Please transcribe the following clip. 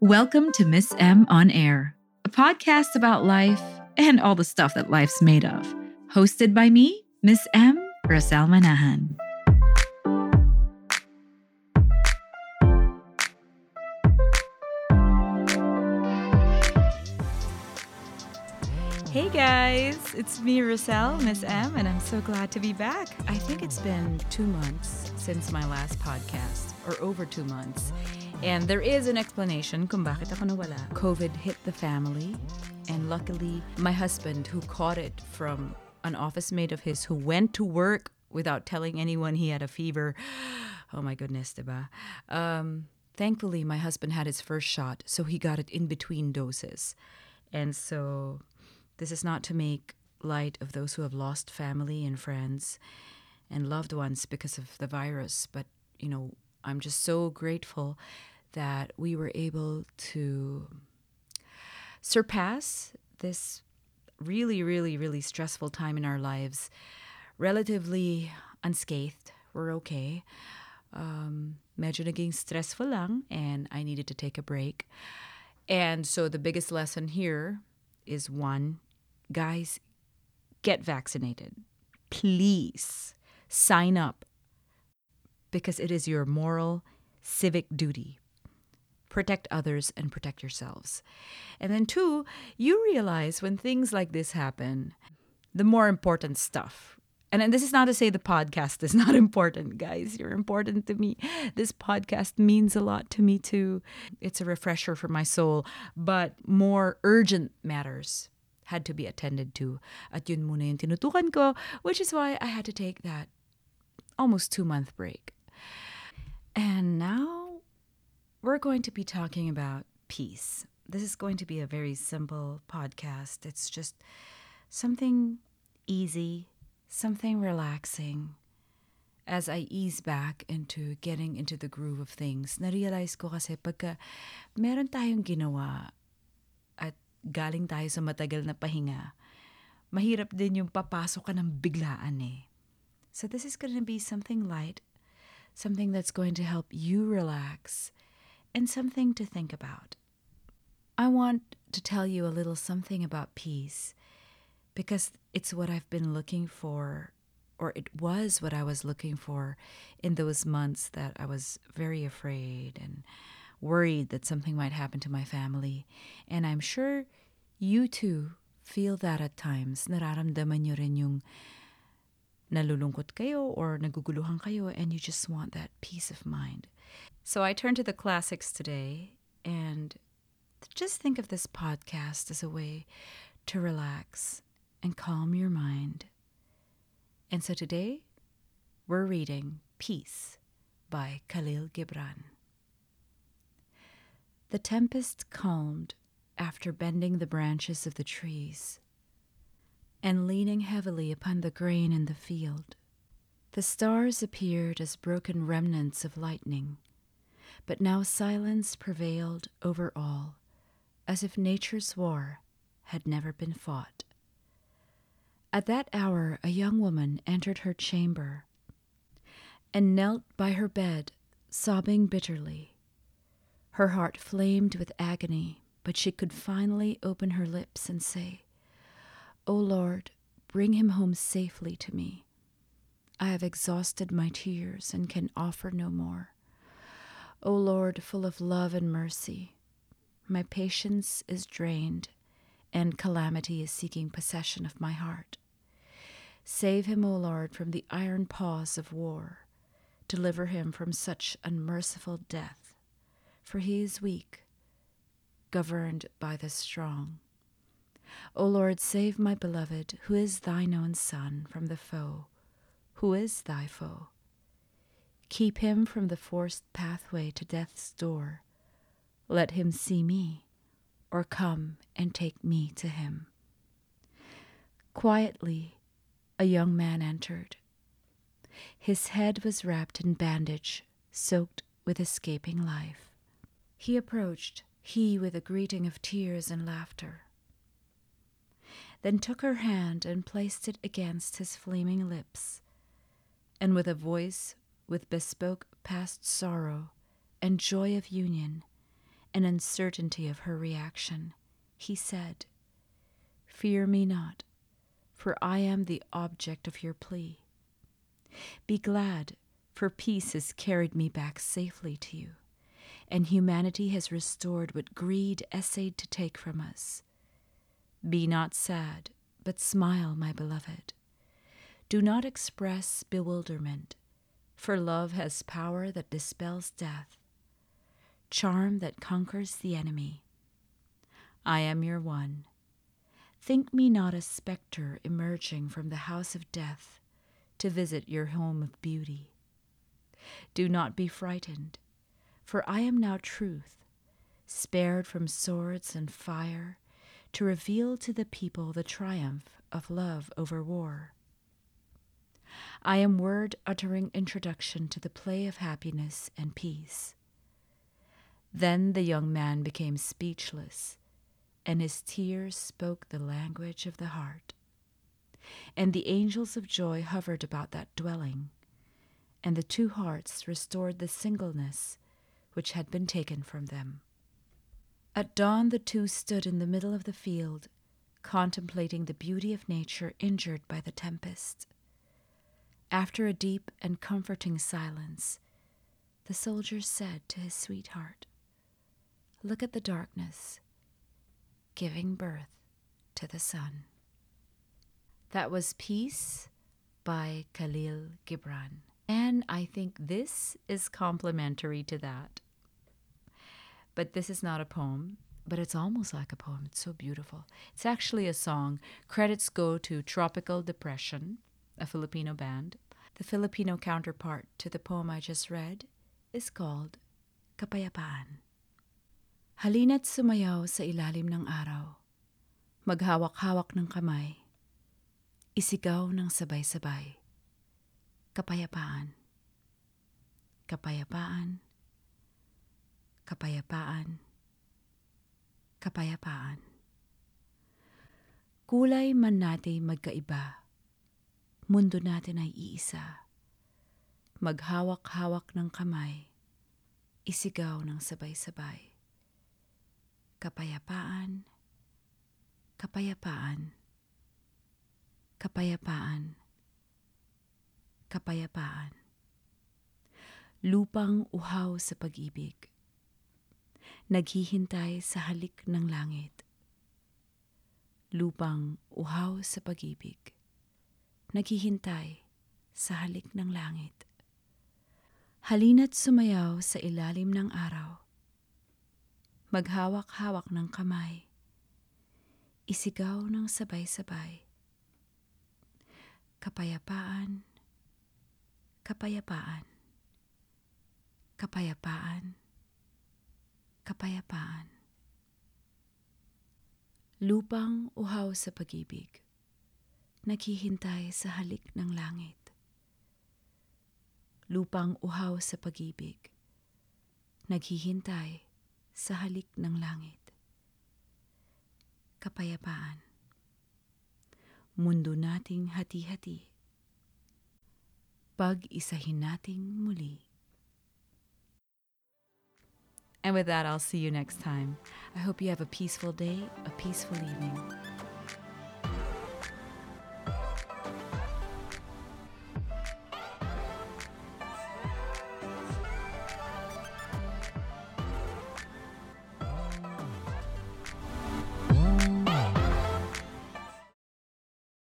Welcome to Ms M On Air, a podcast about life and all the stuff that life's made of. Hosted by me, Ms M, Rosel Manahan. Hey guys, it's me, Rosel, Ms M, and I'm so glad to be back. I think it's been 2 months since my last podcast, or over 2 months. And there is an explanation kung bakit ako nawala. COVID hit the family, and luckily, my husband, who caught it from an office mate of his who went to work without telling anyone he had a fever. Oh my goodness, diba? Thankfully, my husband had his first shot, so he got it in between doses. And so this is not to make light of those who have lost family and friends and loved ones because of the virus, but, you know, I'm just so grateful that we were able to surpass this really, really, really stressful time in our lives relatively unscathed. We're okay. Medyo naging stressful lang, and I needed to take a break. And so the biggest lesson here is one, guys, get vaccinated. Please sign up. Because it is your moral, civic duty. Protect others and protect yourselves. And then two, you realize when things like this happen, the more important stuff. And this is not to say the podcast is not important, guys. You're important to me. This podcast means a lot to me too. It's a refresher for my soul. But more urgent matters had to be attended to. At yun muna yung tinutukan ko, which is why I had to take that almost 2-month break. And now we're going to be talking about peace. This is going to be a very simple podcast. It's just something easy, something relaxing. As I ease back into getting into the groove of things, na-realize ko kasi pagka meron tayong ginawa at galing tayo sa matagal na pahinga, mahirap din yung papasok ka ng biglaan eh. So this is going to be something light, something that's going to help you relax, and something to think about. I want to tell you a little something about peace because it's what I've been looking for, or it was what I was looking for in those months that I was very afraid and worried that something might happen to my family. And I'm sure you too feel that at times. Nararamdaman niyo rin yung nalulungkot kayo or naguguluhan kayo, and you just want that peace of mind. So I turn to the classics today, and just think of this podcast as a way to relax and calm your mind. And so today, we're reading Peace by Khalil Gibran. The tempest calmed after bending the branches of the trees and leaning heavily upon the grain in the field. The stars appeared as broken remnants of lightning, but now silence prevailed over all, as if nature's war had never been fought. At that hour, a young woman entered her chamber and knelt by her bed, sobbing bitterly. Her heart flamed with agony, but she could finally open her lips and say, "O Lord, bring him home safely to me. I have exhausted my tears and can offer no more. O Lord, full of love and mercy, my patience is drained, and calamity is seeking possession of my heart. Save him, O Lord, from the iron paws of war. Deliver him from such unmerciful death, for he is weak, governed by the strong. O Lord, save my beloved, who is thine own son, from the foe, who is thy foe. Keep him from the forced pathway to death's door. Let him see me, or come and take me to him." Quietly, a young man entered. His head was wrapped in bandage, soaked with escaping life. He approached, he with a greeting of tears and laughter, then took her hand and placed it against his flaming lips, and with a voice with bespoke past sorrow and joy of union, and uncertainty of her reaction, he said, "Fear me not, for I am the object of your plea. Be glad, for peace has carried me back safely to you, and humanity has restored what greed essayed to take from us. Be not sad, but smile, my beloved. Do not express bewilderment, for love has power that dispels death, charm that conquers the enemy. I am your one. Think me not a spectre emerging from the house of death to visit your home of beauty. Do not be frightened, for I am now truth, spared from swords and fire, to reveal to the people the triumph of love over war. I am word uttering introduction to the play of happiness and peace." Then the young man became speechless, and his tears spoke the language of the heart. And the angels of joy hovered about that dwelling, and the two hearts restored the singleness which had been taken from them. At dawn the two stood in the middle of the field, contemplating the beauty of nature injured by the tempest. After a deep and comforting silence, the soldier said to his sweetheart, "Look at the darkness, giving birth to the sun." That was Peace by Khalil Gibran. And I think this is complementary to that. But this is not a poem, but it's almost like a poem. It's so beautiful. It's actually a song. Credits go to Tropical Depression, a Filipino band. The Filipino counterpart to the poem I just read is called Kapayapaan. Halina't sumayaw sa ilalim ng araw. Maghawak-hawak ng kamay. Isigaw ng sabay-sabay. Kapayapaan. Kapayapaan. Kapayapaan. Kapayapaan. Kulay man natin magkaiba, mundo natin ay iisa. Maghawak-hawak ng kamay. Isigaw ng sabay-sabay. Kapayapaan. Kapayapaan. Kapayapaan. Kapayapaan. Lupang uhaw sa pag-ibig. Naghihintay sa halik ng langit. Lupang uhaw sa pag-ibig. Naghihintay sa halik ng langit. Halina't sumayaw sa ilalim ng araw. Maghawak-hawak ng kamay. Isigaw ng sabay-sabay. Kapayapaan. Kapayapaan. Kapayapaan. Kapayapaan. Lupang uhaw sa pag-ibig. Naghihintay sa halik ng langit. Lupang uhaw sa pag-ibig. Naghihintay sa halik ng langit. Kapayapaan. Mundo nating hati-hati. Pag-isahin nating muli. And with that, I'll see you next time. I hope you have a peaceful day, a peaceful evening.